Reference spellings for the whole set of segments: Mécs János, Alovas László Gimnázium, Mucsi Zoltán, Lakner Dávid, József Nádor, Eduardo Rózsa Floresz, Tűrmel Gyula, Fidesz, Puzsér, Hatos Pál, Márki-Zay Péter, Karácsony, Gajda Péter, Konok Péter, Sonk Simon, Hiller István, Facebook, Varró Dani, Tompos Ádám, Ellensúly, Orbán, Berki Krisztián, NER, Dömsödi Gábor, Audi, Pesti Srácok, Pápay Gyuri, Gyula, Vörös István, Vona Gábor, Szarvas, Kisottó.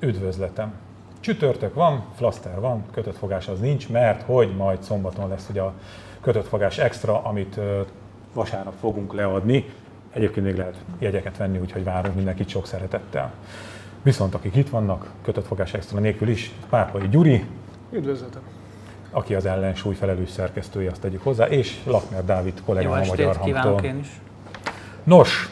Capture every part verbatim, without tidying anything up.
Üdvözletem! Csütörtök van, Flaszter van, kötöttfogás az nincs, mert hogy majd szombaton lesz ugye a kötöttfogás extra, amit vasárnap fogunk leadni. Egyébként még lehet jegyeket venni, úgyhogy várunk mindenkit sok szeretettel. Viszont akik itt vannak, kötöttfogás extra nélkül is, Pápay Gyuri. Üdvözletem! Aki az Ellensúly felelős szerkesztője, azt tegyük hozzá, és Lakner Dávid kollégám a Magyar Hangtól. Én is. Nos,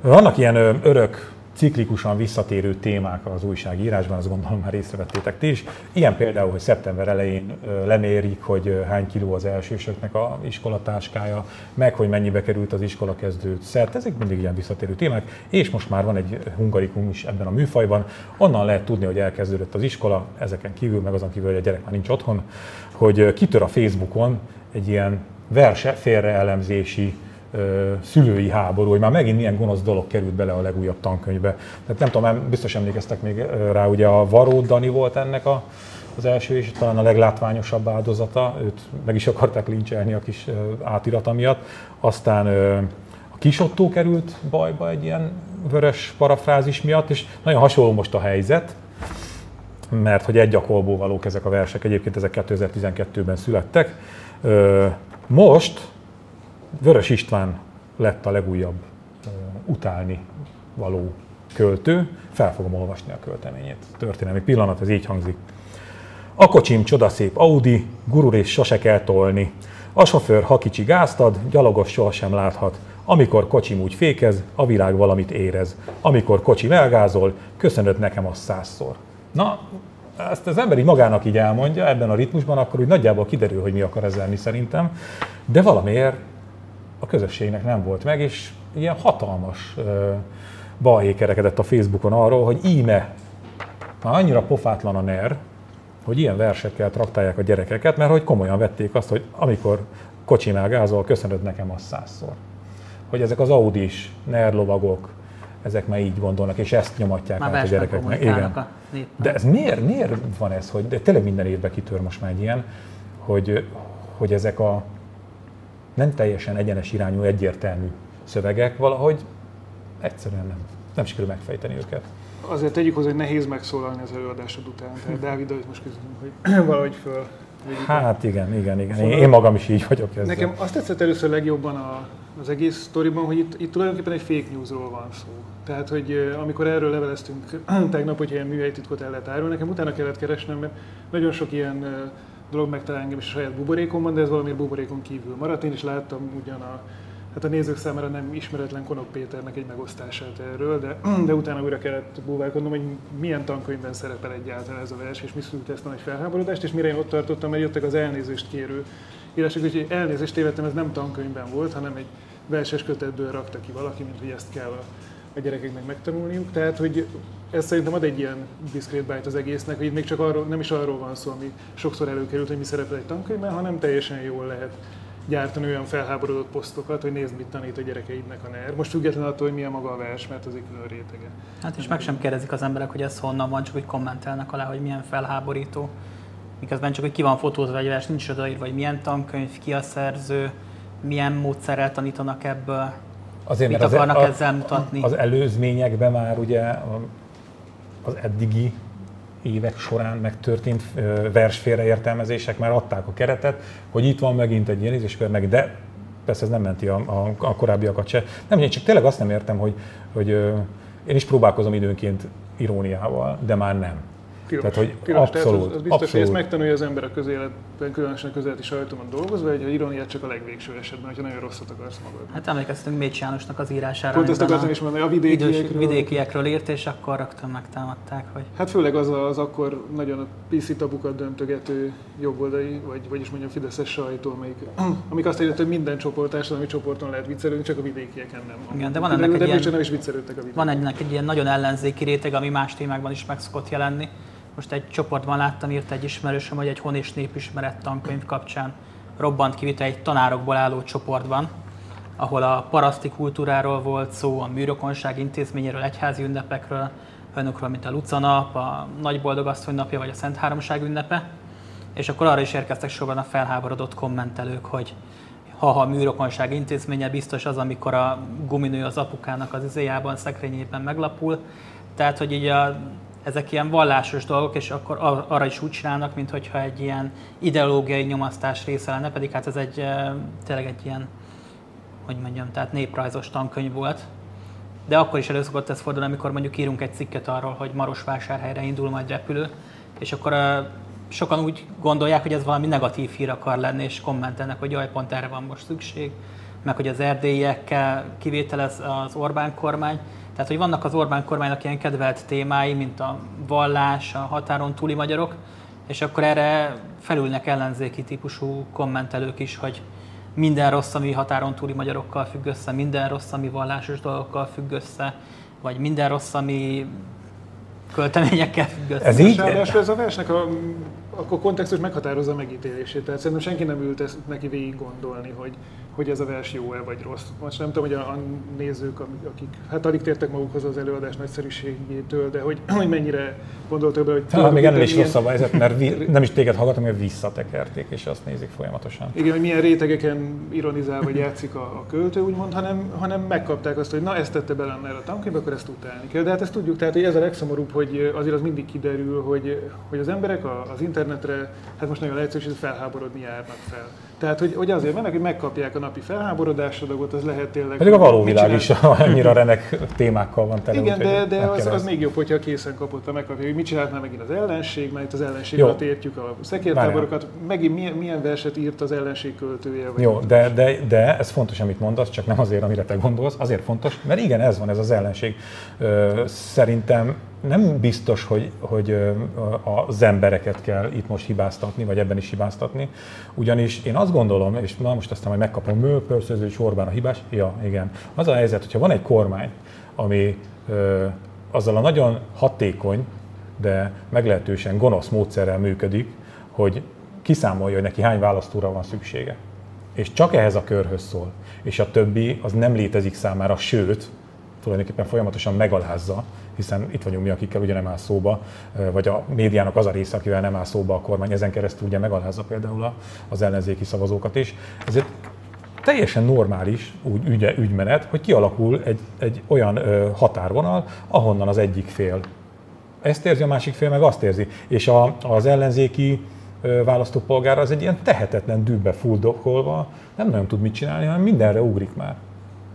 vannak ilyen örök, ciklikusan visszatérő témák az újságírásban, azt gondolom már észrevettétek ti is. Ilyen például, hogy szeptember elején lemérik, hogy hány kiló az elsősöknek a iskolatáskája, meg hogy mennyibe került az iskolakezdő szert, ezek mindig ilyen visszatérő témák, és most már van egy hungarikum is ebben a műfajban, onnan lehet tudni, hogy elkezdődött az iskola, ezeken kívül, meg azon kívül, hogy a gyerek már nincs otthon, hogy kitör a Facebookon egy ilyen verse félreelemzési szülői háború, hogy már megint milyen gonosz dolog került bele a legújabb tankönyvbe. Tehát nem tudom, biztos emlékeztek még rá, ugye a Varró Dani volt ennek a, az első és talán a leglátványosabb áldozata, őt meg is akarták lincselni a kis átirata miatt. Aztán a Kisottó került bajba egy ilyen vörös parafrázis miatt, és nagyon hasonló most a helyzet, mert hogy egy gyakorlóból valók ezek a versek, egyébként ezek kétezer-tizenkettőben születtek. Most Vörös István lett a legújabb uh, utálni való költő. Fel fogom olvasni a költeményét. Történelmi pillanat, ez így hangzik. A kocsim csodaszép Audi, gurul és sose kell tolni. A sofőr, ha kicsi gázt ad, gyalogos sohasem láthat. Amikor kocsim úgy fékez, a világ valamit érez. Amikor kocsim elgázol, köszönöd nekem azt százszor. Na, ezt az ember így magának így elmondja ebben a ritmusban, akkor úgy nagyjából kiderül, hogy mi akar ez lenni szerintem. De valamiért a közösségnek nem volt meg, és ilyen hatalmas balhé kerekedett a Facebookon arról, hogy íme, már annyira pofátlan a NER, hogy ilyen versekkel traktálják a gyerekeket, mert hogy komolyan vették azt, hogy amikor kocsim elgázol, köszönöd nekem azt százszor. Hogy ezek az Audis, NER lovagok, ezek már így gondolnak, és ezt nyomatják már át a gyerekeknek. Igen. A de ez miért, miért van ez, hogy de tényleg minden évben kitör most már egy ilyen, hogy, hogy ezek a nem teljesen egyenes irányú, egyértelmű szövegek, valahogy egyszerűen nem, nem sikerül megfejteni őket. Azért tegyük hozzá, hogy nehéz megszólalni az előadásod után. Tehát Dávid, ahogy most küzdünk, hogy valahogy föl... Hát igen, igen, igen. Én, én magam is így vagyok ezzel. Nekem azt tetszett először legjobban a, az egész sztoriban, hogy itt, itt tulajdonképpen egy fake newsról van szó. Tehát, hogy amikor erről leveleztünk tegnap, hogyha ilyen műhelyi titkot el lehet árulni, nekem utána kellett keresnem, mert nagyon sok ilyen dolog megtalál engem is a saját buborékomban, de ez valamiért buborékon kívül maradt. Én is láttam ugyan a, hát a nézők számára nem ismeretlen Konok Péternek egy megosztását erről, de, de utána újra kellett búvárkodnom, hogy milyen tankönyvben szerepel egyáltalán ez a vers, és mi szülte ezt a nagy felháborodást, és mire én ott tartottam, mert jöttek az elnézést kérő írások, úgyhogy elnézést tévedtem, ez nem tankönyvben volt, hanem egy verses kötetből rakta ki valaki, mint hogy ezt kell a, a gyerekeknek megtanulniuk. Tehát, hogy ez szerintem ad egy ilyen diszkrét bájt az egésznek, hogy itt még csak arról, nem is arról van szó, ami sokszor előkerült, hogy mi szerepel egy tankönyvben, hanem teljesen jól lehet gyártani olyan felháborodott posztokat, hogy nézd, mit tanít a gyerekeidnek a NER. Most független attól, hogy milyen maga a vers, mert az egy külön rétege. Hát és meg sem kérdezik az emberek, hogy ez honnan van, csak úgy kommentelnek alá, hogy milyen felháborító. Miközben csak, hogy ki van fotózva egy vers, nincs odaírva, hogy milyen tankönyv, ki a szerző, milyen módszerrel tanítanak ebből, azért, mit akarnak az, ezzel mutatni. Az előzményekben már ugye az eddigi évek során megtörtént versfélreértelmezések már adták a keretet, hogy itt van megint egy ilyen ízéskör, meg, de persze ez nem menti a, a, a korábbiakat se. Nem, én csak tényleg azt nem értem, hogy, hogy én is próbálkozom időnként iróniával, de már nem. Piros, tehát, hogy piros, abszolút, tehát az, az biztos, abszolút. Hogy ezt megtanulja az ember a közéletben, különösen a közéleti sajtóban dolgozva, hogy a iróniát csak a legvégső esetben, hogyha nagyon rosszat akarsz magad. Hát emlékeztünk Mécs Jánosnak az írására. Pont ezt akartam is mondani, a vidékiekről. vidékiekről írt, és akkor rögtön megtámadták. Hogy... Hát főleg az az akkor nagyon a pé cé tabukat döntögető jobboldali, vagy vagyis mondjam fideszes sajtó, amelyik, amik azt írják, hogy minden csoport, társadalmi csoporton lehet viccelődni, csak a vidékieken nem. Igen, de van ennek de egy, ilyen, van egy ilyen nagyon ellenzéki réteg, ami más témákban is meg szokott jelenni. Most egy csoportban láttam, írt egy ismerősöm, hogy egy hon- és népismeret tankönyv kapcsán robbant ki vita egy tanárokból álló csoportban, ahol a paraszti kultúráról volt szó, a műrokonság intézményéről, egyházi ünnepekről, önökről, mint a Lucanap, a Nagyboldogasszony napja vagy a Szent Háromság ünnepe, és akkor arra is érkeztek sorban a felháborodott kommentelők, hogy ha a műrokonság intézménye biztos az, amikor a guminő az apukának az izéjában, szekrényében meglapul, tehát hogy így a ezek ilyen vallásos dolgok, és akkor ar- arra is úgy csinálnak, mintha egy ilyen ideológiai nyomasztás része lenne, pedig hát ez egy tényleg egy ilyen, hogy mondjam, tehát néprajzos tankönyv volt. De akkor is elő szokott ez fordulni, amikor mondjuk írunk egy cikket arról, hogy Marosvásárhelyre indul majd repülő, és akkor uh, sokan úgy gondolják, hogy ez valami negatív hír akar lenni, és kommentelnek, hogy jaj, pont erre van most szükség, meg hogy az erdélyekkel kivételez az Orbán kormány. Tehát, hogy vannak az Orbán kormánynak ilyen kedvelt témái, mint a vallás, a határon túli magyarok, és akkor erre felülnek ellenzéki típusú kommentelők is, hogy minden rossz, ami határon túli magyarokkal függ össze, minden rossz, ami vallásos dolgokkal függ össze, vagy minden rossz, ami költeményekkel függ össze. Ez így? Ráadásul ez a versnek a, a kontextus meghatározza a megítélését. Tehát szerintem senki nem ült ezt neki végig gondolni, hogy, hogy ez a vers jó-e vagy rossz. Most nem tudom, hogy a, a nézők, akik hát alig tértek magukhoz az előadás nagyszerűségétől, de hogy, hogy mennyire gondoltak be, hogy... Hát még ennél is rosszabb a helyzet, mert vi, nem is téged hallgatom, hogy visszatekerték, és azt nézik folyamatosan. Igen, hogy milyen rétegeken ironizál vagy játszik a, a költő, úgymond, hanem, hanem megkapták azt, hogy na, ezt tette bele erre a tankönyvbe, akkor ezt utálni kell. De hát ezt tudjuk, tehát hogy ez a legszomorúbb, hogy azért az mindig kiderül, hogy, hogy az emberek az internetre, hát most nagyon lehetőség, felháborodni járnak fel. Tehát, hogy, hogy azért mennek, hogy megkapják a napi felháborodásodagot, az lehet tényleg... Pedig a való világ is annyira remek témákkal van tele. Igen, úgy, de, de az, az még jobb, hogyha készen kapottan megkapja, hogy mit csináltál megint az ellenség, mert itt az ellenség alatt értjük a szekértáborokat, megint milyen, milyen verset írt az ellenség költője. Vagy jó, de, de, de ez fontos, amit mondasz, csak nem azért, amire te gondolsz, azért fontos, mert igen, ez van, ez az ellenség. Szerintem nem biztos, hogy, hogy az embereket kell itt most hibáztatni, vagy ebben is hibáztatni, ugyanis én azt gondolom, és na most aztán majd megkapom, mő, persze, és Orbán a hibás, ja, igen. Az a helyzet, hogyha van egy kormány, ami ö, azzal a nagyon hatékony, de meglehetősen gonosz módszerrel működik, hogy kiszámolja, hogy neki hány választóra van szüksége. És csak ehhez a körhöz szól, és a többi az nem létezik számára, sőt, tulajdonképpen folyamatosan megalázza, hiszen itt vagyunk mi, akikkel ugye nem áll szóba, vagy a médiának az a része, akivel nem áll szóba a kormány, ezen keresztül ugye megalázza például az ellenzéki szavazókat is. Ezért teljesen normális úgy ügy, ügymenet, hogy kialakul egy, egy olyan határvonal, ahonnan az egyik fél ezt érzi, a másik fél meg azt érzi. És a, az ellenzéki választópolgára az egy ilyen tehetetlen dűbbe fuldokolva nem nagyon tud mit csinálni, hanem mindenre ugrik már.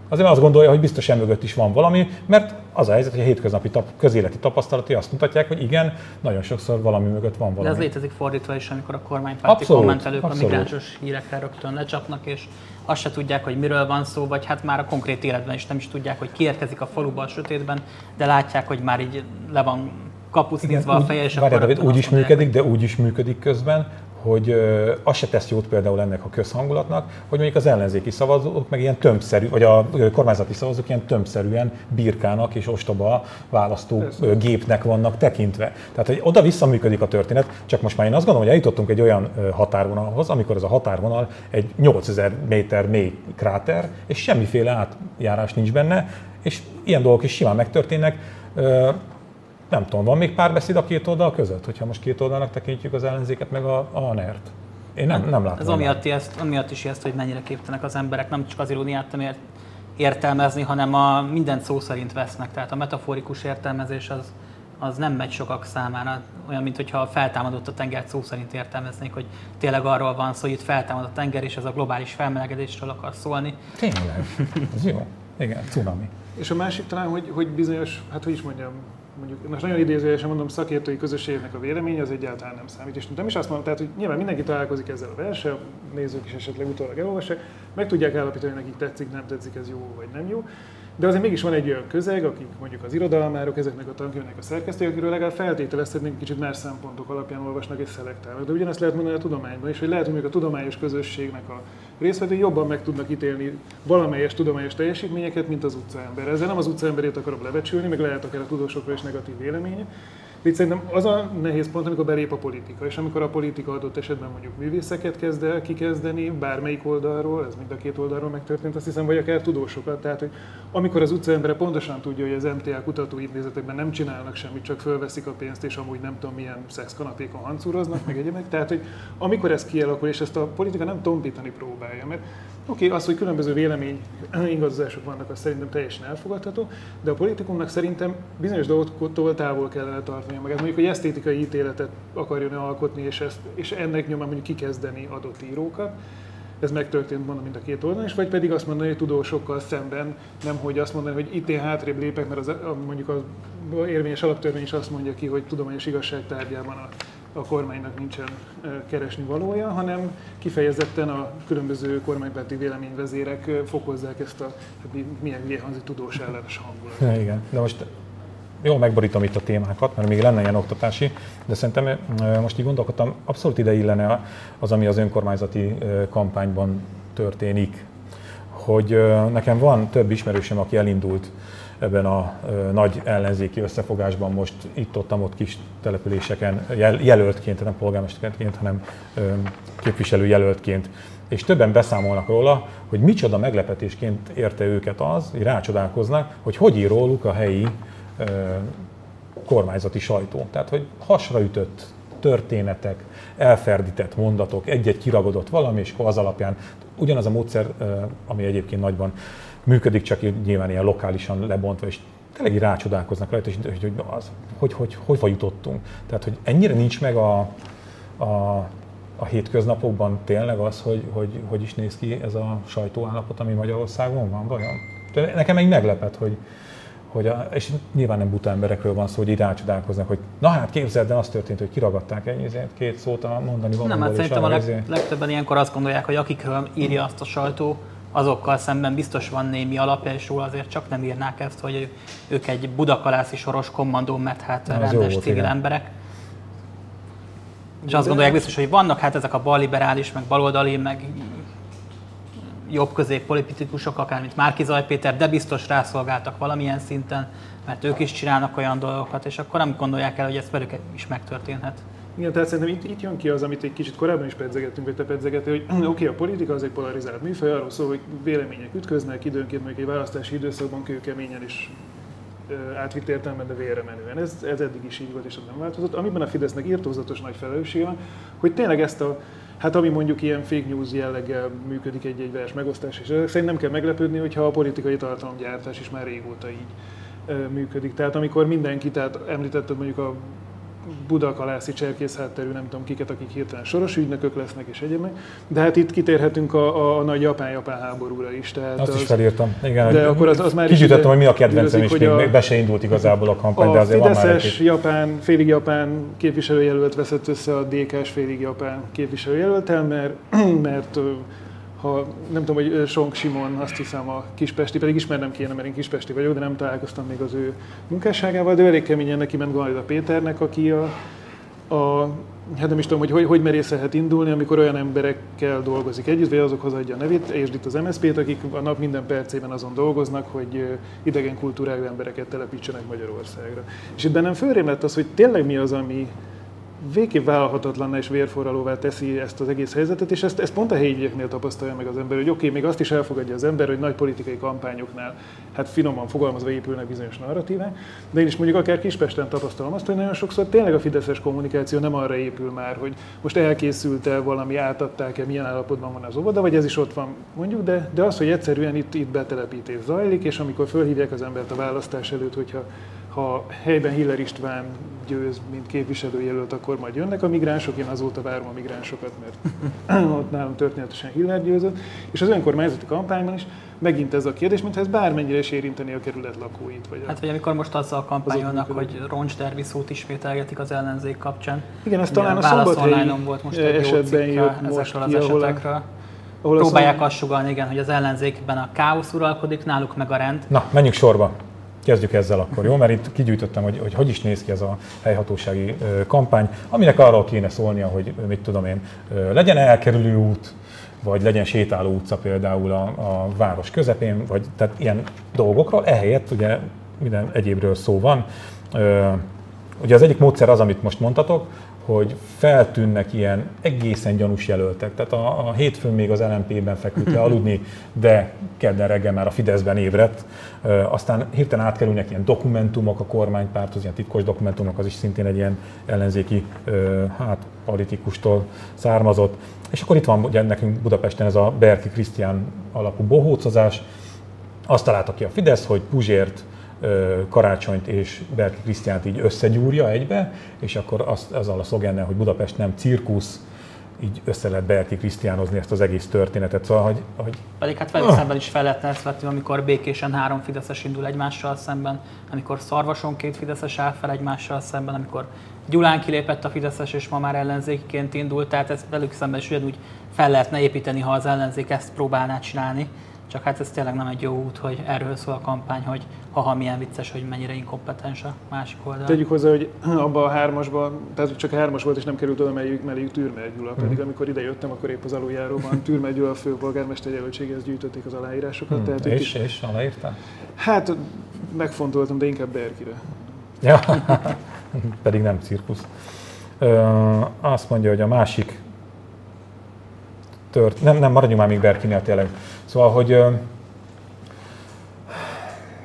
Azért azt gondolja, hogy biztos emögött is van valami, mert az a helyzet, hogy a hétköznapi tap, közéleti tapasztalati azt mutatják, hogy igen, nagyon sokszor valami mögött van valami. De ez létezik fordítva is, amikor a kormánypárti kommentelők a migránsos hírekre rögtön lecsapnak, és azt se tudják, hogy miről van szó, vagy hát már a konkrét életben is nem is tudják, hogy kiérkezik a faluba a sötétben, de látják, hogy már így le van kapusztítva a feje, és akkor... David, úgy is működik, de úgy is működik közben, hogy az se tesz jót például ennek a közhangulatnak, hogy mondjuk az ellenzéki szavazók meg ilyen tömszerű, vagy a kormányzati szavazók ilyen tömszerűen birkának és ostoba választógépnek vannak tekintve. Tehát, hogy oda-vissza működik a történet, csak most már én azt gondolom, hogy eljutottunk egy olyan határvonalhoz, amikor ez a határvonal egy nyolcezer méter mély kráter, és semmiféle átjárás nincs benne, és ilyen dolgok is simán megtörténnek. Nem tudom, van még párbeszéd a két oldal között, hogyha most két oldalnak tekintjük az ellenzéket meg a, a nert. Én nem, nem látom. Ez amiatt, ezt, amiatt is ezt, hogy mennyire képtelenek az emberek, nem csak az iróniát nem értelmezni, hanem a mindent szó szerint vesznek. Tehát a metaforikus értelmezés az, az nem megy sokak számára. Olyan, mintha feltámadott a tengert szó szerint értelmeznék, hogy tényleg arról van szó, hogy itt feltámad a tenger, és ez a globális felmelegedésről akar szólni. Tényleg, ez jó. Igen, cunami. És a másik talán, hogy, hogy bizonyos, hát hogy is mondjam, mondjuk, most nagyon idézőjelesen mondom, szakértői közösségnek a véleménye az egyáltalán nem számít. És nem is azt mondom, tehát, hogy nyilván mindenki találkozik ezzel a verssel, nézők is esetleg utólag elolvassák, meg tudják állapítani, hogy nekik tetszik, nem tetszik, ez jó vagy nem jó. De azért mégis van egy olyan közeg, akik mondjuk az irodalmárok, ezeknek a tankönyvnek a szerkesztők, akiről legalább feltételezhetnénk, kicsit más szempontok alapján olvasnak és szelektálnak. De ugyanezt lehet mondani a tudományban is, hogy lehet, hogy mondjuk a tudományos közösségnek a részletei jobban meg tudnak ítélni valamelyes tudományos teljesítményeket, mint az utcaember. Ezzel nem az utcaemberét akarom lebecsülni, meg lehet akár a tudósokról is negatív véleménye. De itt szerintem az a nehéz pont, amikor belép a politika, és amikor a politika adott esetben mondjuk művészeket kezd el kikezdeni, bármelyik oldalról, ez mind a két oldalról megtörtént, azt hiszem, vagy akár tudósokat. Tehát, hogy amikor az utcaembere pontosan tudja, hogy az em té á kutatóintézetekben nem csinálnak semmit, csak fölveszik a pénzt, és amúgy nem tudom milyen szexkanapékon hancúroznak, meg egyébként. Tehát, hogy amikor ez kialakul, és ezt a politika nem tompítani próbálja, mert Oké, okay, az, hogy különböző vélemény ingazozások vannak, az szerintem teljesen elfogadható, de a politikumnak szerintem bizonyos dolgoktól távol kellene tartani magát. Mondjuk, hogy esztétikai ítéletet akarjon alkotni, és, ezt, és ennek nyomán mondjuk kikezdeni adott írókat. Ez megtörtént, mondom, mind a két oldalon is, vagy pedig azt mondani, hogy tudósokkal szemben, nemhogy azt mondani, hogy itt én hátrébb lépek, mert az, mondjuk az érvényes alaptörvény is azt mondja ki, hogy tudományos igazság tárgyában a, a kormánynak nincsen keresni valója, hanem kifejezetten a különböző kormánypárti véleményvezérek fokozzák ezt a milyen hülye hangzik tudós ellenes hangulatot. Igen, de most jól megborítom itt a témákat, mert még lenne ilyen oktatási, de szerintem most így gondolkodtam, abszolút ide illene az, ami az önkormányzati kampányban történik. Hogy nekem van több ismerősöm, aki elindult ebben a nagy ellenzéki összefogásban, most itt-ottam ott kis településeken jelöltként, nem polgármesterként, hanem képviselőjelöltként. És többen beszámolnak róla, hogy micsoda meglepetésként érte őket az, hogy rácsodálkoznak, hogy hogy ír róluk a helyi kormányzati sajtó. Tehát, hogy hasraütött történetek, elferdített mondatok, egy-egy kiragadott valami, és az alapján ugyanaz a módszer, ami egyébként nagyban működik, csak nyilván ilyen lokálisan lebontva, és tényleg rácsodálkoznak rajta, és hogy az, hogy, hogy, hova jutottunk. Tehát, hogy ennyire nincs meg a, a, a hétköznapokban tényleg az, hogy, hogy hogy is néz ki ez a sajtóállapot, ami Magyarországon van, vajon? Nekem egy meglepett, hogy Hogy a, és nyilván nem buta emberekről van szó, hogy így rácsodálkoznak, hogy na hát képzeld, de az történt, hogy kiragadták ennyi két szót a mondani valamit. Nem, hát szerintem a leg, legtöbben ilyenkor azt gondolják, hogy akikről írja azt a sajtó, azokkal szemben biztos van némi alapja, és róla azért csak nem írnák ezt, hogy ők egy budakalászi soros kommandó, mert hát na, rendes volt, civil igen. emberek. És de azt gondolják biztos, hogy vannak hát ezek a balliberális, meg baloldali, meg jobb-közép politikusok, akár mint Márki-Zay Péter, de biztos rászolgáltak valamilyen szinten, mert ők is csinálnak olyan dolgokat, és akkor nem gondolják el, hogy ez velük is megtörténhet. Igen, tehát szerintem itt, itt jön ki az, amit egy kicsit korábban is pedzegettünk, vagy te pedzegettél, hogy oké, okay, a politika az egy polarizált műfaj, arról szól, hogy vélemények ütköznek, időnként mondjuk egy választási időszakban kőkeményen is átvitt értelemben, de vérre menően. Ez, ez eddig is így volt, és ez nem változott. Amiben a Fidesznek írtózatos nagy felelőssége van, hogy tényleg ezt a hát ami mondjuk ilyen fake news jelleggel működik egy-egy vers megosztás, és ezek szerint nem kell meglepődni, hogyha a politikai tartalomgyártás is már régóta így működik. Tehát amikor mindenki, tehát említetted mondjuk a budakalászi cserkészhátterű, nem tudom kiket, akik hirtelen soros ügynökök lesznek és egyébként, de hát itt kitérhetünk a, a nagy japán-japán háborúra is. Tehát azt az, is felírtam. Igen, de akkor az, az már kigyűjtöttem, hogy mi a kedvencem, és még a, be se indult igazából a kampány, a de azért van már egy japán, félig japán képviselőjelölt veszett össze a dé ká-s félig japán képviselőjelöltel, mert, mert ha nem tudom, hogy Sonk Simon, azt hiszem a kispesti, pedig ismernem kéne, mert én kispesti vagyok, de nem találkoztam még az ő munkásságával, de elég keményen neki ment Gajda Péternek, aki a, a hát nem is tudom, hogy, hogy hogy merészelhet indulni, amikor olyan emberekkel dolgozik együtt, vagy azokhoz adja a nevét, és itt az em es zé pé-t, akik a nap minden percében azon dolgoznak, hogy idegen kultúrájú embereket telepítsenek Magyarországra. És itt bennem fölrém lett az, hogy tényleg mi az, ami végképp vállalhatatlanná és vérforralóvá teszi ezt az egész helyzetet, és ezt, ezt pont a helyieknél tapasztalja meg az ember, hogy oké, okay, még azt is elfogadja az ember, hogy nagy politikai kampányoknál, hát finoman fogalmazva épülnek bizonyos narratívák, de én is mondjuk akár Kispesten tapasztalom azt, hogy nagyon sokszor tényleg a fideszes kommunikáció nem arra épül már, hogy most elkészült-e valami, átadták-e, milyen állapotban van az óvoda, vagy ez is ott van mondjuk, de, de az, hogy egyszerűen itt, itt betelepítés zajlik, és amikor fölhívják az embert a választás előtt, hogyha ha helyben Hiller István győz, mint képviselőjelölt, akkor majd jönnek a migránsok, én azóta várom a migránsokat, mert ott nálam történetesen Hiller győzött, és az önkormányzati kampányban is megint ez a kérdés, mintha ez bármennyire is érinteni a kerület lakóit. Vagy hát, vagy amikor most azzal kampányolnak, hogy roncstervi szót ismételgetik az ellenzék kapcsán. Igen, ez talán a szombathelyi volt most egy esetben jött most ki, az esetekről. Próbálják azt sugalni, igen, hogy az ellenzékben a káosz uralkodik, náluk meg a rend. Na, menjünk sorba. Kezdjük ezzel akkor, jó? Mert itt kigyűjtöttem, hogy, hogy hogy is néz ki ez a helyhatósági kampány, aminek arról kéne szólnia, hogy mit tudom én, legyen elkerülő út, vagy legyen sétáló utca például a, a város közepén, vagy tehát ilyen dolgokról, ehelyett ugye minden egyébről szó van. Ugye az egyik módszer az, amit most mondtatok, hogy feltűnnek ilyen egészen gyanús jelöltek. Tehát a, a hétfőn még az el em pé-ben feküdt le aludni, de kedden reggel már a Fideszben ébredt. E, aztán hirtelen átkerülnek ilyen dokumentumok a kormánypárthoz, ilyen titkos dokumentumok, az is szintén egy ilyen ellenzéki e, hát, politikustól származott. És akkor itt van ugye nekünk Budapesten ez a Berki Krisztián alapú bohócozás. Azt találta ki a Fidesz, hogy Puzsért, Karácsonyt és Berki Krisztiánt így összegyúrja egybe, és akkor az, azzal a szlogennel, hogy Budapest nem cirkusz, így össze lehet Berki Krisztiánozni ezt az egész történetet. Szóval, hogy, hogy... Pedig hát velük ah. szemben is fel lehetne ezt vetni, amikor békésen három fideszes indul egymással szemben, amikor Szarvason két fideszes áll fel egymással szemben, amikor Gyulán kilépett a fideszes, és ma már ellenzékiként indult, tehát ezt velük szemben is ugyanúgy fel lehetne építeni, ha az ellenzék ezt próbálná csinálni. Csak hát ez tényleg nem egy jó út, hogy erről szól a kampány, hogy haha, milyen vicces, hogy mennyire inkompetens a másik oldal. Tegyük hozzá, hogy abban a hármasban, tehát csak a hármas volt, és nem került oda, melléjük, melléjük Tűrmel Gyula. Pedig amikor ide jöttem, akkor épp az aluljáróban Tűrmel Gyula a főpolgármester jelöltségéhez gyűjtötték az aláírásokat. Tehát hmm, és, itt, és aláírtál? Hát megfontoltam, de inkább Berkire. Ja, pedig nem cirkusz. Ö, azt mondja, hogy a másik... Tört. Nem, nem, maradjunk már még Berkinél tényleg. Szóval, hogy,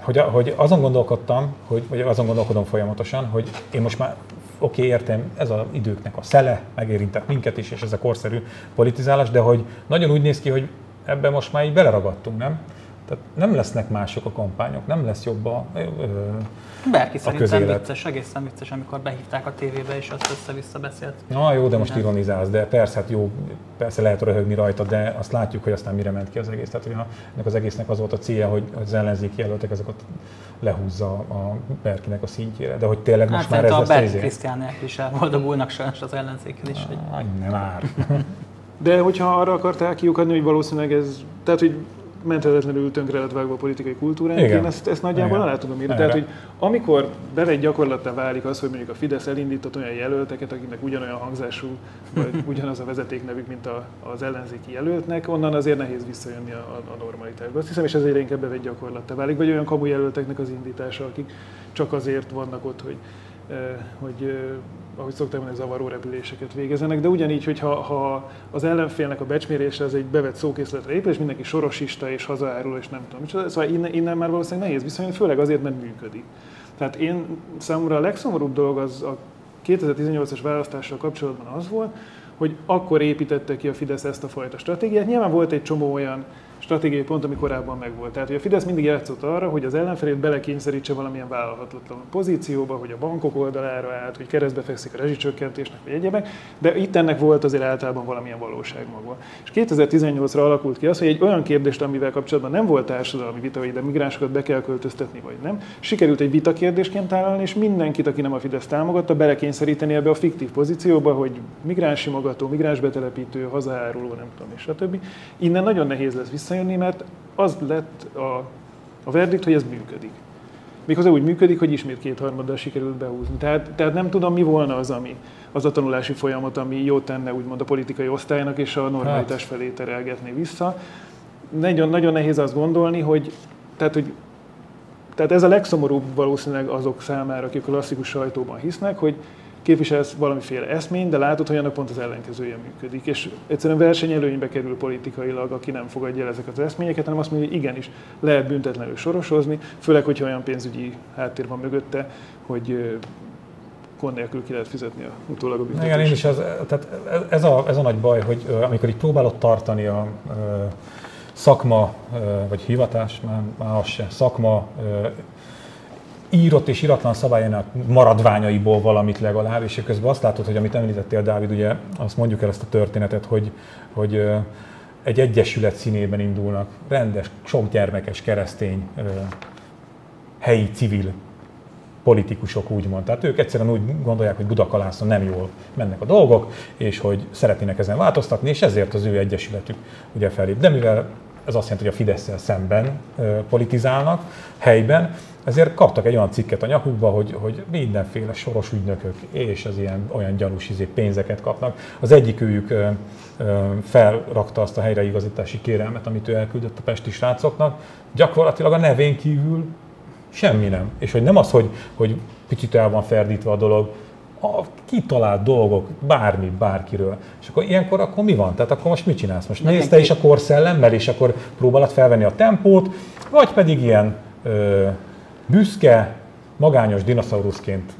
hogy, hogy azon gondolkodtam, hogy, vagy azon gondolkodom folyamatosan, hogy én most már oké, okay, értem, ez az időknek a szele, megérintett minket is, és ez a korszerű politizálás, de hogy nagyon úgy néz ki, hogy ebben most már így beleragadtunk, nem? Tehát nem lesznek mások a kampányok, nem lesz jobb a, ö, Berki a közélet. Berki vicces, egészen vicces, amikor behívták a tévébe, és azt össze-vissza beszélt. Na jó, de most ironizálsz, de persze, hát jó, persze lehet röhögni rajta, de azt látjuk, hogy aztán mire ment ki az egész. Tehát hogy ennek az egésznek az volt a célja, hogy az ellenzéki jelöltek ezeket lehúzza a Berkinek a szintjére. De hogy tényleg most hát, már ez lesz. Hát a Berki Krisztiánnél is elboldogulnak sajnos az ellenzéken is. Hogy... Nem már. De hogyha arra akartál kiukadni, hogy valószínűleg ez, tehát hogy menthetetlenül tönkre lett vágva a politikai kultúrán. Igen. Én ezt, ezt nagyjából alá tudom írni. Tehát, hogy amikor bevett gyakorlattá válik az, hogy mondjuk a Fidesz elindított olyan jelölteket, akiknek ugyanolyan hangzású, vagy ugyanaz a vezetéknevük, mint a, az ellenzéki jelöltnek, onnan azért nehéz visszajönni a, a, a normalitásba. Azt hiszem, és ezért inkább bevett gyakorlattá válik, vagy olyan kamu jelölteknek az indítása, akik csak azért vannak ott, hogy, hogy ahogy szoktam mondani, zavaró repüléseket végezzenek, de ugyanígy, hogy ha, ha az ellenfélnek a becsmérése az egy bevett szókészletre épül, és mindenki sorosista és hazaárul, és nem tudom. Szóval innen, innen már valószínűleg nehéz viszonyulni, főleg azért nem működik. Tehát én számomra a legszomorúbb dolog az a kétezer-tizennyolcas választással kapcsolatban az volt, hogy akkor építette ki a Fidesz ezt a fajta stratégiát. Nyilván volt egy csomó olyan stratégiai pont, ami korábban megvolt. Tehát, hogy a Fidesz mindig játszott arra, hogy az ellenfelét belekényszerítse valamilyen vállalhatatlan pozícióba, hogy a bankok oldalára állt, hogy keresztbe fekszik a rezsicsökkentésnek, vagy egyébek, de itt ennek volt azért általában valamilyen valóság maga. És kétezer-tizennyolcra alakult ki az, hogy egy olyan kérdést, amivel kapcsolatban nem volt társadalmi vita, hogy ide migránsokat be kell költöztetni, vagy nem, sikerült egy vitakérdésként tálalni, és mindenkit, aki nem a Fidesz támogatta, belekényszeríteni ebbe a fiktív pozícióba, hogy migránsimogató, migránsbetelepítő, hazaáruló, nem tudom, és stb. Innen nagyon nehéz lesz vissza jönni, mert az lett a, a verdikt, hogy ez működik. Méghozzá úgy működik, hogy ismét kétharmaddal sikerült behúzni. Tehát, tehát nem tudom, mi volna az, ami, az a tanulási folyamat, ami jót tenne úgymond a politikai osztálynak, és a normalitás felé terelgetné vissza. Nagyon, nagyon nehéz azt gondolni, hogy tehát, hogy tehát ez a legszomorúbb valószínűleg azok számára, akik a klasszikus sajtóban hisznek, hogy képviselsz valamiféle eszményt, de látod, hogy annak pont az ellenkezője működik. És egyszerűen versenyelőnybe kerül politikailag, aki nem fogadja el ezeket az eszményeket, hanem azt mondja, hogy igenis, lehet büntetlenül sorosozni, főleg, hogyha olyan pénzügyi háttér van mögötte, hogy gond nélkül ki lehet fizetni a utólag a büntetést. Igen, én is az, tehát ez, a, ez a nagy baj, hogy amikor így próbálod tartani a, a szakma, vagy hivatás, már, már az se, szakma, írott és iratlan szabályának maradványaiból valamit legalább, és közben azt látod, hogy amit említettél, Dávid, ugye azt mondjuk el ezt a történetet, hogy, hogy egy egyesület színében indulnak, rendes, sok gyermekes, keresztény, helyi, civil politikusok úgymond. Tehát ők egyszerűen úgy gondolják, hogy Budakalászon nem jól mennek a dolgok, és hogy szeretnének ezen változtatni, és ezért az ő egyesületük ugye felép. De mivel ez azt jelenti, hogy a Fidesszel szemben politizálnak helyben, ezért kaptak egy olyan cikket a nyakukba, hogy, hogy mindenféle soros ügynökök és az ilyen olyan gyanús izé pénzeket kapnak. Az egyikőjük ö, ö, felrakta azt a helyreigazítási kérelmet, amit ő elküldött a Pesti Srácoknak. Gyakorlatilag a nevén kívül semmi nem. És hogy nem az, hogy, hogy picit el van ferdítve a dolog, a kitalált dolgok, bármi, bárkiről. És akkor ilyenkor akkor mi van? Tehát akkor most mit csinálsz? Most nézd te is a korszellemmel, és akkor próbálod felvenni a tempót, vagy pedig ilyen ö, büszke, magányos dinoszauruszként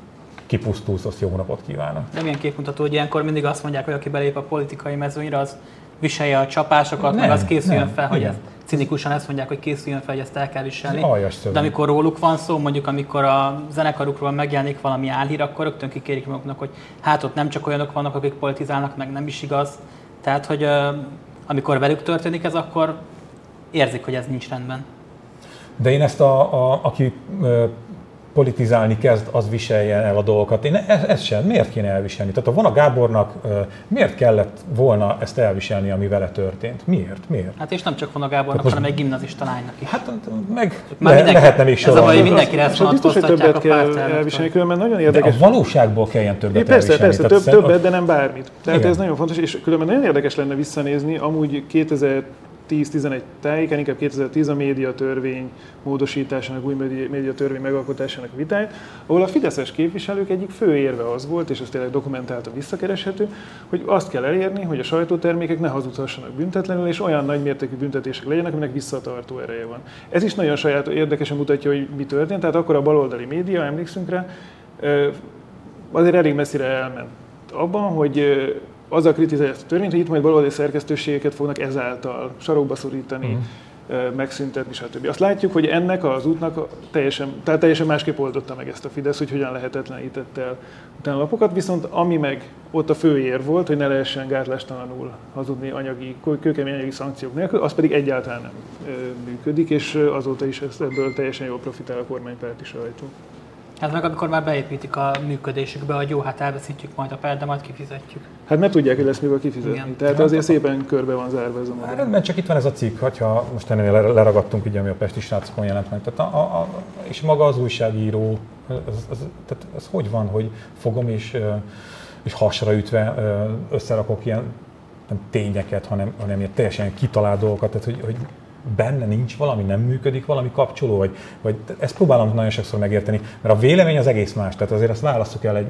kipusztulsz, azt jó napot kívánok. Nem ilyen képmutató, hogy ilyenkor mindig azt mondják, hogy aki belép a politikai mezőnyre, az viselje a csapásokat, nem, meg az készüljön nem, fel, igen. hogy ezt, cinikusan ezt mondják, hogy készüljön fel, hogy ezt el kell viselni. De amikor róluk van szó, mondjuk amikor a zenekarukról megjelenik valami álhír, akkor rögtön kikérik maguknak, hogy hát ott nem csak olyanok vannak, akik politizálnak, meg nem is igaz. Tehát, hogy amikor velük történik ez, akkor érzik, hogy ez nincs rendben. De én ezt, a, a, aki politizálni kezd, az viseljen el a dolgokat. Én ezt ez sem. Miért kéne elviselni? Tehát a Vona Gábornak miért kellett volna ezt elviselni, ami vele történt? Miért? Miért? Hát és nem csak Vona Gábornak, hanem egy gimnazista lánynak is. Hát meg le, mindenki, lehetne még sorolni. Ez a baj, mindenkire ezt vonatkoztatják a pártelmet. Elviselni különben nagyon érdekes. De a valóságból kelljen többet é, persze, elviselni. Persze, több, többet, de nem bármit. Tehát igen. Ez nagyon fontos, és különben nagyon érdekes lenne visszanézni, amúgy kétezer-tíz tizenegy tájéken, inkább kétezer-tíz a médiatörvény módosításának, új médiatörvény megalkotásának vitáját, ahol a fideszes képviselők egyik fő érve az volt, és ez tényleg dokumentáltan visszakereshető, hogy azt kell elérni, hogy a sajtótermékek ne hazudhassanak büntetlenül, és olyan nagy mértékű büntetések legyenek, aminek visszatartó ereje van. Ez is nagyon saját érdekesen mutatja, hogy mi történt, tehát akkor a baloldali média, emlékszünk rá, azért elég messzire elment abban, hogy azzal kritizálja ezt a törvényt, hogy itt majd baloldali szerkesztőségeket fognak ezáltal sarokba szorítani, mm. megszüntetni, stb. Azt látjuk, hogy ennek az útnak teljesen, tehát teljesen másképp oldotta meg ezt a Fidesz, hogy hogyan lehetetlenített el utána lapokat, viszont ami meg ott a fő ér volt, hogy ne lehessen gátlástalanul hazudni anyagi, kőkemény anyagi szankciók nélkül, az pedig egyáltalán nem működik, és azóta is ebből teljesen jól profitál a kormánypárti sajtó. Hát meg amikor már beépítik a működésükbe, hogy jó, hát elveszítjük majd a pályát, de majd kifizetjük. Hát nem tudják, hogy lesz mivel kifizetni. Igen. Tehát hát azért szépen körbe van zárva ez a modell. Rendben, csak itt van ez a cikk, hogyha most ennél leragadtunk, ugye, ami a Pesti Srácokon jelent meg. Tehát a, a, és maga az újságíró, ez, ez, tehát ez hogy van, hogy fogom és, és hasra ütve összerakok ilyen nem tényeket, hanem, hanem ilyen teljesen kitalált dolgokat, tehát hogy, hogy benne nincs valami, nem működik valami kapcsoló, vagy, vagy ezt próbálom nagyon sokszor megérteni, mert a vélemény az egész más, tehát azért ezt válasszuk el, egy,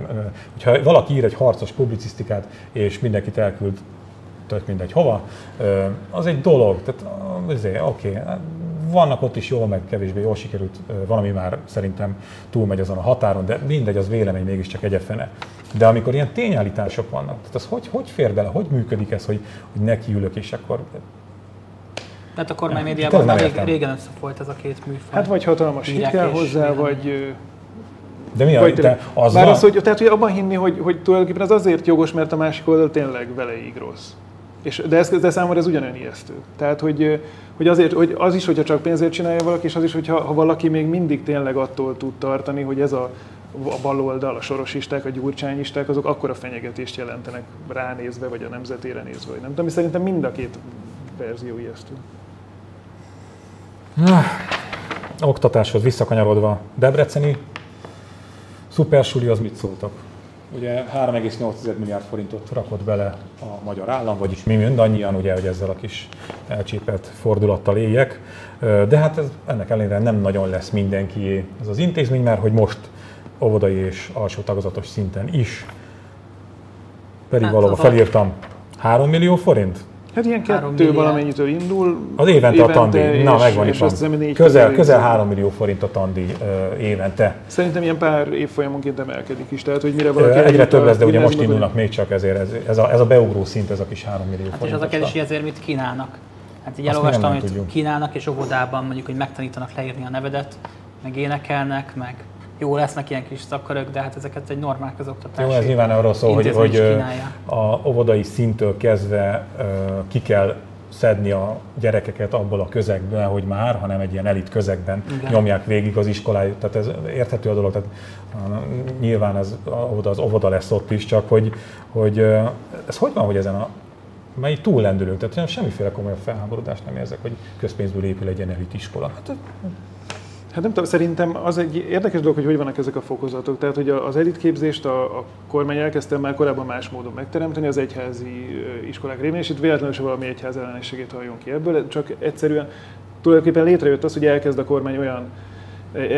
hogyha valaki ír egy harcos publicisztikát, és mindenkit elküld, tök mindegy hova, az egy dolog, tehát azért, oké, okay, vannak ott is jól, meg kevésbé jól sikerült, valami már szerintem túlmegy azon a határon, de mindegy, az vélemény mégiscsak egyefene. De amikor ilyen tényállítások vannak, tehát az hogy, hogy fér bele, hogy működik ez, hogy, hogy nekiülök, és akkor... Tehát a kormánymédiában már rég, régen összefolyt ez a két műfaj. Hát vagy hatalmas hit kell hozzá, minden. vagy... De mi vagy, de az bár van? Az, hogy, tehát, hogy abban hinni, hogy, hogy tulajdonképpen az azért jogos, mert a másik oldal tényleg veleig rossz. És, de, ez, de számomra ez ugyanolyan ijesztő. Tehát, hogy, hogy, azért, hogy az is, hogyha csak pénzért csinálja valaki, és az is, hogyha ha valaki még mindig tényleg attól tud tartani, hogy ez a, a baloldal, a sorosisták, a gyurcsányisták, azok akkora fenyegetést jelentenek ránézve, vagy a nemzetére nézve, vagy nem tudom. Szerintem mind a két verzió ijesztő. Oktatáshoz visszakanyarodva, debreceni szupersuli, az mit szóltak? Ugye három egész nyolc milliárd forintot rakott bele a magyar állam, vagyis mi mindannyian, ugye, hogy ezzel a kis elcsépelt fordulattal éljek. De hát ez, ennek ellenére nem nagyon lesz mindenkié ez az intézmény, mert hogy most óvodai és alsó tagozatos szinten is. Pedig hát valóban felírtam, három millió forint. Hát ilyen kettő valamennyitől indul. Az évente, évente a tandíj. Na, megvan is van. Közel, közel három millió forint a tandíj uh, évente. Szerintem ilyen pár évfolyamonként emelkedik is. Tehát, hogy mire valaki egyre több lesz, de ugye most indulnak még csak ezért. Ez, ez, a, ez a beugró szint, ez a kis három millió hát forint. És az a kérdés, hogy ezért mit kínálnak? Hát így elolvastam, amit tudjuk. Kínálnak, és óvodában mondjuk, hogy megtanítanak leírni a nevedet, meg énekelnek, meg... Jó, lesznek ilyen kis szakkörök, de hát ezeket egy normál közoktatás. Jó, ez nyilván arról szól, hogy, hogy a óvodai szinttől kezdve ki kell szedni a gyerekeket abból a közegben, hogy már, hanem egy ilyen elit közegben igen. nyomják végig az iskoláját. Tehát ez érthető a dolog, tehát nyilván ez, az óvoda lesz ott is, csak hogy, hogy ez hogy van, hogy ezen a... Mely túl lendülünk, tehát semmiféle komolyabb felháborodást nem érzek, hogy közpénzből épül egy ilyen elit iskola. Hát, Hát nem tudom, szerintem az egy érdekes dolog, hogy hogy vannak ezek a fokozatok. Tehát, hogy az elitképzést a, a kormány elkezdte már korábban más módon megteremteni, az egyházi iskolák révén, és itt véletlenül sem valami egyház ellenességét halljon ki ebből, csak egyszerűen tulajdonképpen létrejött az, hogy elkezd a kormány olyan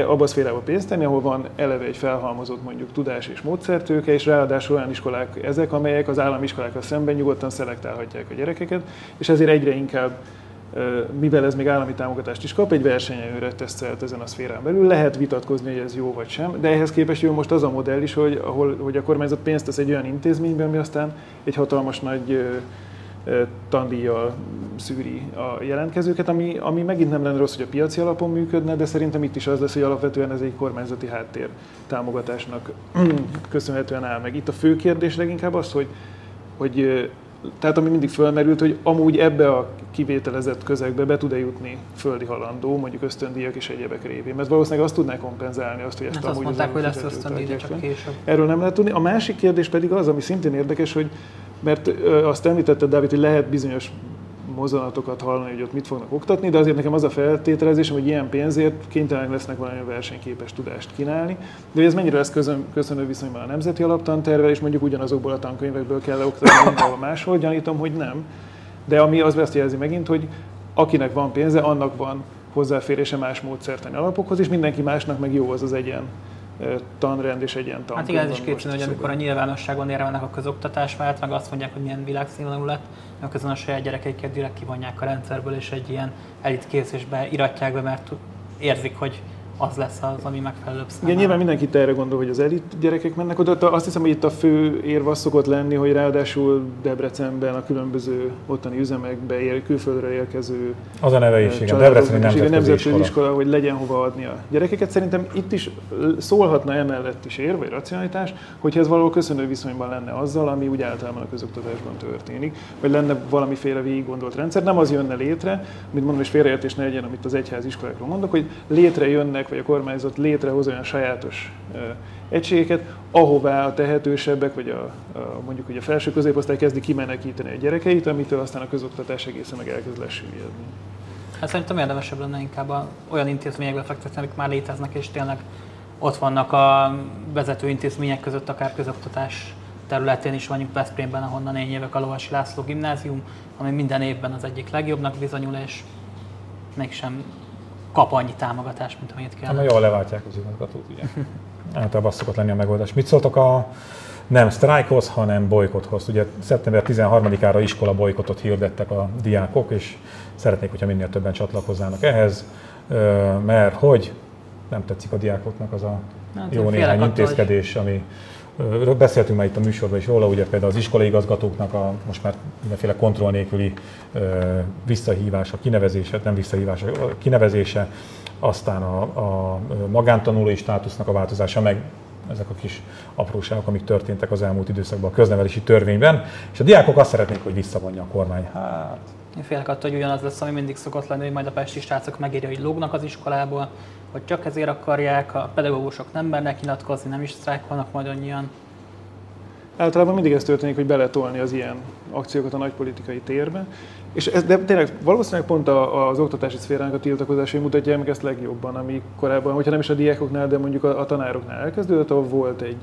abba a szférába pénzt tenni, ahol van eleve egy felhalmozott mondjuk tudás és módszertőke, és ráadásul olyan iskolák ezek, amelyek az állami iskolákkal szemben nyugodtan szelektálhatják a gyerekeket, és ezért egyre inkább, mivel ez még állami támogatást is kap, egy versenyelőre tesztelt ezen a szférán belül. Lehet vitatkozni, hogy ez jó vagy sem, de ehhez képest jó most az a modell is, hogy, ahol, hogy a kormányzat pénzt tesz egy olyan intézményben, ami aztán egy hatalmas nagy tandíjjal szűri a jelentkezőket, ami, ami megint nem lenne rossz, hogy a piaci alapon működne, de szerintem itt is az lesz, hogy alapvetően ez egy kormányzati háttér támogatásnak köszönhetően áll meg. Itt a fő kérdés leginkább az, hogy, hogy tehát ami mindig fölmerült, hogy amúgy ebbe a kivételezett közegbe be tud-e jutni földi halandó, mondjuk ösztöndíjak és egyebek révén. Mert valószínűleg azt tudná kompenzálni azt, hogy ezt hát amúgy... Azt mondták, hogy lesz ösztöndíj, csak később. Erről nem lehet tudni. A másik kérdés pedig az, ami szintén érdekes, hogy mert azt említetted, Dávid, hogy lehet bizonyos mozzanatokat hallani, hogy ott mit fognak oktatni, de azért nekem az a feltételezésem, hogy ilyen pénzért kénytelenek lesznek valamilyen versenyképes tudást kínálni. De ez mennyire lesz közön, köszönő viszonyban a nemzeti alaptantervvel, és mondjuk ugyanazokból a tankönyvekből kell leoktatni mindenhol máshol, gyanítom, hogy nem. De ami az azt jelzi megint, hogy akinek van pénze, annak van hozzáférése más módszertani alapokhoz, és mindenki másnak meg jó az az egyen tanrend és egy ilyen tankönyv. Hát igen, ez is képzelő, hogy amikor a nyilvánosságon érve vannak a közoktatásvált, meg azt mondják, hogy milyen világszínvonalú lett, mert közben a saját gyerekeiket direkt kivonják a rendszerből, és egy ilyen elitképzésbe iratják be, mert érzik, hogy az lesz az, ami megfelelőbb számára. Igen, nyilván mindenki erre gondol, hogy az elit gyerekek mennek oda. Azt hiszem, hogy itt a fő érv az szokott lenni, hogy ráadásul Debrecenben a különböző ottani üzemekbe ér, külföldre érkező... Az a neve is, igen, Debreceni nemzetközi iskola, hogy legyen hova adni a gyerekeket. Szerintem itt is szólhatna emellett is érv, vagy racionalitás, hogyha ez való köszönő viszonyban lenne azzal, ami úgy általában a közoktatásban történik, vagy lenne valamiféle végig gondolt rendszer. Nem az jönne létre, mint mondom, és félreértés ne legyen, amit az egyházi iskolákról mondok, hogy létrejönnek vagy a kormányzat létrehoz olyan sajátos uh, egységeket, ahová a tehetősebbek, vagy a, a, mondjuk ugye a felső középosztály kezdi kimenekíteni a gyerekeit, amitől aztán a közoktatás egészen meg elkezd lesüllyedni. Hát szerintem érdemesebb lenne inkább a, olyan intézményekbe fektetni, amik már léteznek, és tényleg ott vannak a vezető intézmények között, akár közoktatás területén is vagyunk Veszprémben, ahonnan én jövök, a Alovas László Gimnázium, ami minden évben az egyik legjobbnak bizonyul, és mégsem kap annyi támogatást, mint amit kell. Hát, jól leváltják az igazgatót, ugye. Általában az szokott lenni a megoldás. Mit szóltok a nem sztrájkhoz, hanem bolykothoz? Ugye szeptember tizenharmadikára iskola bolykotot hirdettek a diákok, és szeretnék, hogyha minél többen csatlakoznának ehhez, mert hogy nem tetszik a diákoknak az a hát, jó néhány intézkedés, ami... Beszéltünk már itt a műsorban is róla, ugye például az iskolai igazgatóknak a most már mindenféle kontroll nélküli visszahívása, kinevezése, nem visszahívása, kinevezése, aztán a, a magántanulói státusznak a változása, meg ezek a kis apróságok, amik történtek az elmúlt időszakban a köznevelési törvényben, és a diákok azt szeretnék, hogy visszavonja a kormány. Hát... Én félek attól, hogy ugyanaz lesz, ami mindig szokott lenni, hogy majd a pesti srácok megírja, hogy lógnak az iskolából, hogy csak ezért akarják, a pedagógusok nem mernek nyilatkozni, nem is sztrájkolnak majd annyian. Általában mindig ez történik, hogy beletolni az ilyen akciókat a nagy politikai térbe. És ez, de tényleg valószínűleg pont az oktatási szférának a tiltakozásai mutatja meg ezt legjobban, ami korábban, hogyha nem is a diákoknál, de mondjuk a, a tanároknál elkezdődött, ahol volt egy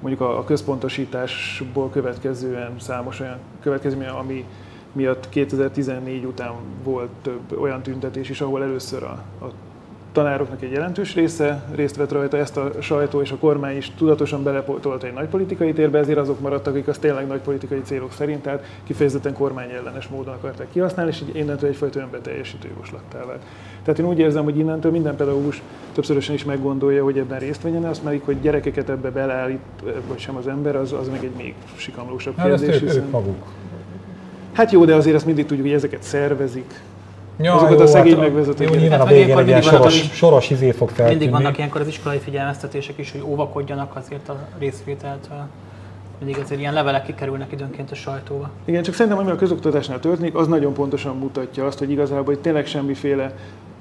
mondjuk a, a központosításból következően számos olyan következmény, ami miatt kétezer-tizennégy után volt több olyan tüntetés is, ahol először a, a tanároknak egy jelentős része részt vett rajta, ezt a sajtó és a kormány is tudatosan beletolta egy nagy politikai térbe, ezért azok maradtak, akik az tényleg nagy politikai célok szerint, tehát kifejezetten kormányellenes módon akarták kihasználni, és így innentől egyfajta önbeteljesítő jóslattá vált. Tehát én úgy érzem, hogy innentől minden pedagógus többszörösen is meggondolja, hogy ebben részt vegyen, azt merik, hogy gyerekeket ebbe beleállít, vagy sem az ember, az, az meg egy még sikamlósabb kérdés. Hiszen... Hát jó, de azért azt mindig tudjuk, hogy ezeket szervezik. Ja, azokat jó, a szegény hát, megvezetők. Jó, nyilván hát, a végén egy ilyen soros, soros izé fog feltűnni. Mindig vannak ilyenkor az iskolai figyelmeztetések is, hogy óvakodjanak azért a részvételtől. Mindig azért ilyen levelek kikerülnek időnként a sajtóba. Igen, csak szerintem, ami a közoktatásnál történik, az nagyon pontosan mutatja azt, hogy igazából hogy tényleg semmiféle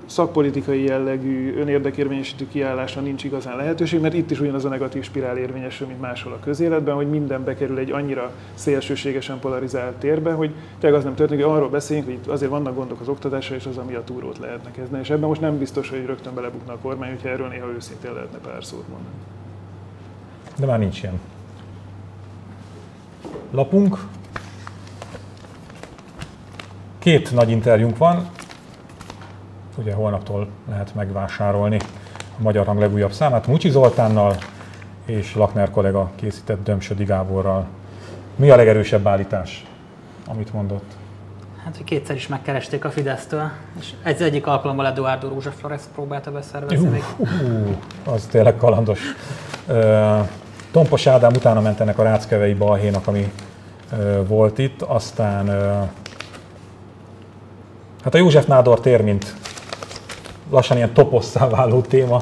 szakpolitikai jellegű, önérdekérvényesítő kiállásra nincs igazán lehetőség, mert itt is ugyanaz a negatív spirál érvényesül, mint máshol a közéletben, hogy minden bekerül egy annyira szélsőségesen polarizált térbe, hogy tényleg az nem történik, hogy arról beszélünk, hogy itt azért vannak gondok az oktatásra, és az, ami a túrót lehetne kezdeni. És ebben most nem biztos, hogy rögtön belebukna a kormány, hogyha erről néha őszintén lehetne pár szót mondani. De már nincs ilyen lapunk. Két nagy interjúnk van. Ugye holnaptól lehet megvásárolni a Magyar Hang legújabb számát Mucsi Zoltánnal és Lakner kollega készített Dömsödi Gáborral. Mi a legerősebb állítás, amit mondott? Hát, hogy kétszer is megkeresték a Fidesztől, és ez egyik alkalommal Eduardo Rózsa Floresz próbálta beszervezni még. Uh, uh, az tényleg kalandos. Uh, Tompos Ádám utána ment ennek a ráckevei balhénak, ami uh, volt itt, aztán uh, hát a József Nádor tér, mint lassan ilyen toposszá váló téma.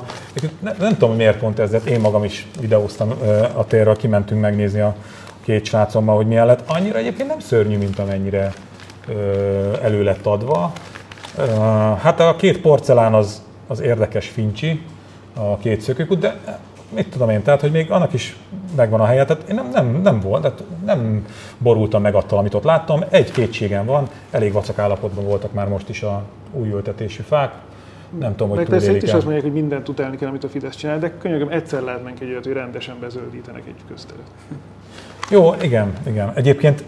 Nem, nem tudom, miért pont ez, én magam is videóztam uh, a térről, kimentünk megnézni a két srácommal, hogy milyen lett. Annyira egyébként nem szörnyű, mint amennyire elő lett adva. Hát a két porcelán az, az érdekes fincsi, a két szökőkút, de mit tudom én, tehát, hogy még annak is megvan a helye, tehát én nem, nem, nem volt, tehát nem borultam meg attól, amit ott láttam. Egy kétségem van, elég vacak állapotban voltak már most is a új ültetésű fák. Nem tudom, hogy túlélik el. Itt is azt mondják, hogy mindent utálni kell, amit a Fidesz csinál, de könyörgöm, egyszer látnánk egy olyat, hogy rendesen bezöldítenek egy közteret. Jó, igen, igen. Egyébként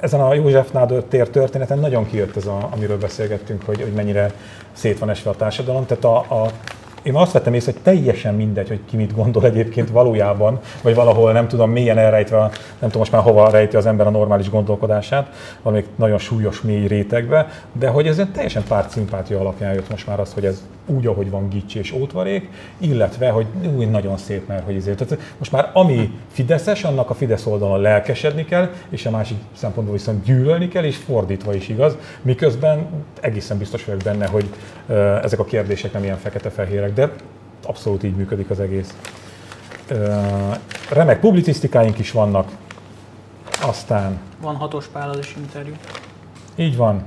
ezen a József Nádor tér történeten nagyon kijött ez, a, amiről beszélgettünk, hogy, hogy mennyire szét van esve a társadalom. Tehát a, a, én azt vettem észre, hogy teljesen mindegy, hogy ki mit gondol egyébként valójában, vagy valahol nem tudom, mélyen elrejtve, nem tudom most már hova rejti az ember a normális gondolkodását, valamelyik nagyon súlyos, mély rétegbe, de hogy ez teljesen pártszimpátia alapján jött most már az, hogy ez úgy, ahogy van, gics és ótvarék, illetve, hogy új, nagyon szép, mert hogy ezért. Tehát most már ami fideszes, annak a Fidesz oldalon lelkesedni kell, és a másik szempontból viszont gyűlölni kell, és fordítva is igaz, miközben egészen biztos vagyok benne, hogy ezek a kérdések nem ilyen fekete-fehérek, de abszolút így működik az egész. Remek publicisztikáink is vannak, aztán... Van Hatos Pállal is interjú. Így van.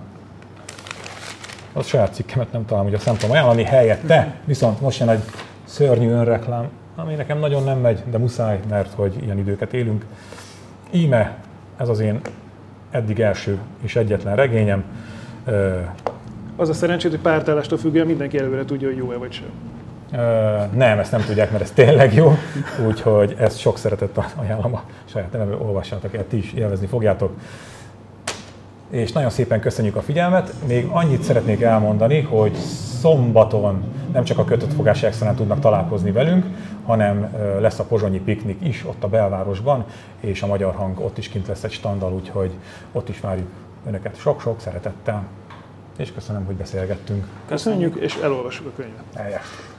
A saját cikkemet nem találom, hogy a szemtom ajánlani helyette, viszont most jön egy szörnyű önreklám, ami nekem nagyon nem megy, de muszáj, mert hogy ilyen időket élünk. Íme, ez az én eddig első és egyetlen regényem. Az a szerencsét, hogy pártállástól függően mindenki előre tudja, hogy jó-e vagy sem. Nem, ezt nem tudják, mert ez tényleg jó, úgyhogy ezt sok szeretettel ajánlom a saját nevemről, olvassátok el, ti is élvezni fogjátok. És nagyon szépen köszönjük a figyelmet. Még annyit szeretnék elmondani, hogy szombaton nem csak a Kötött Fogás Extrán tudnak találkozni velünk, hanem lesz a pozsonyi piknik is ott a belvárosban, és a Magyar Hang ott is kint lesz egy standal, úgyhogy ott is várjuk önöket sok-sok szeretettel. És köszönöm, hogy beszélgettünk. Köszönjük, és elolvassuk a könyvet. Eljött.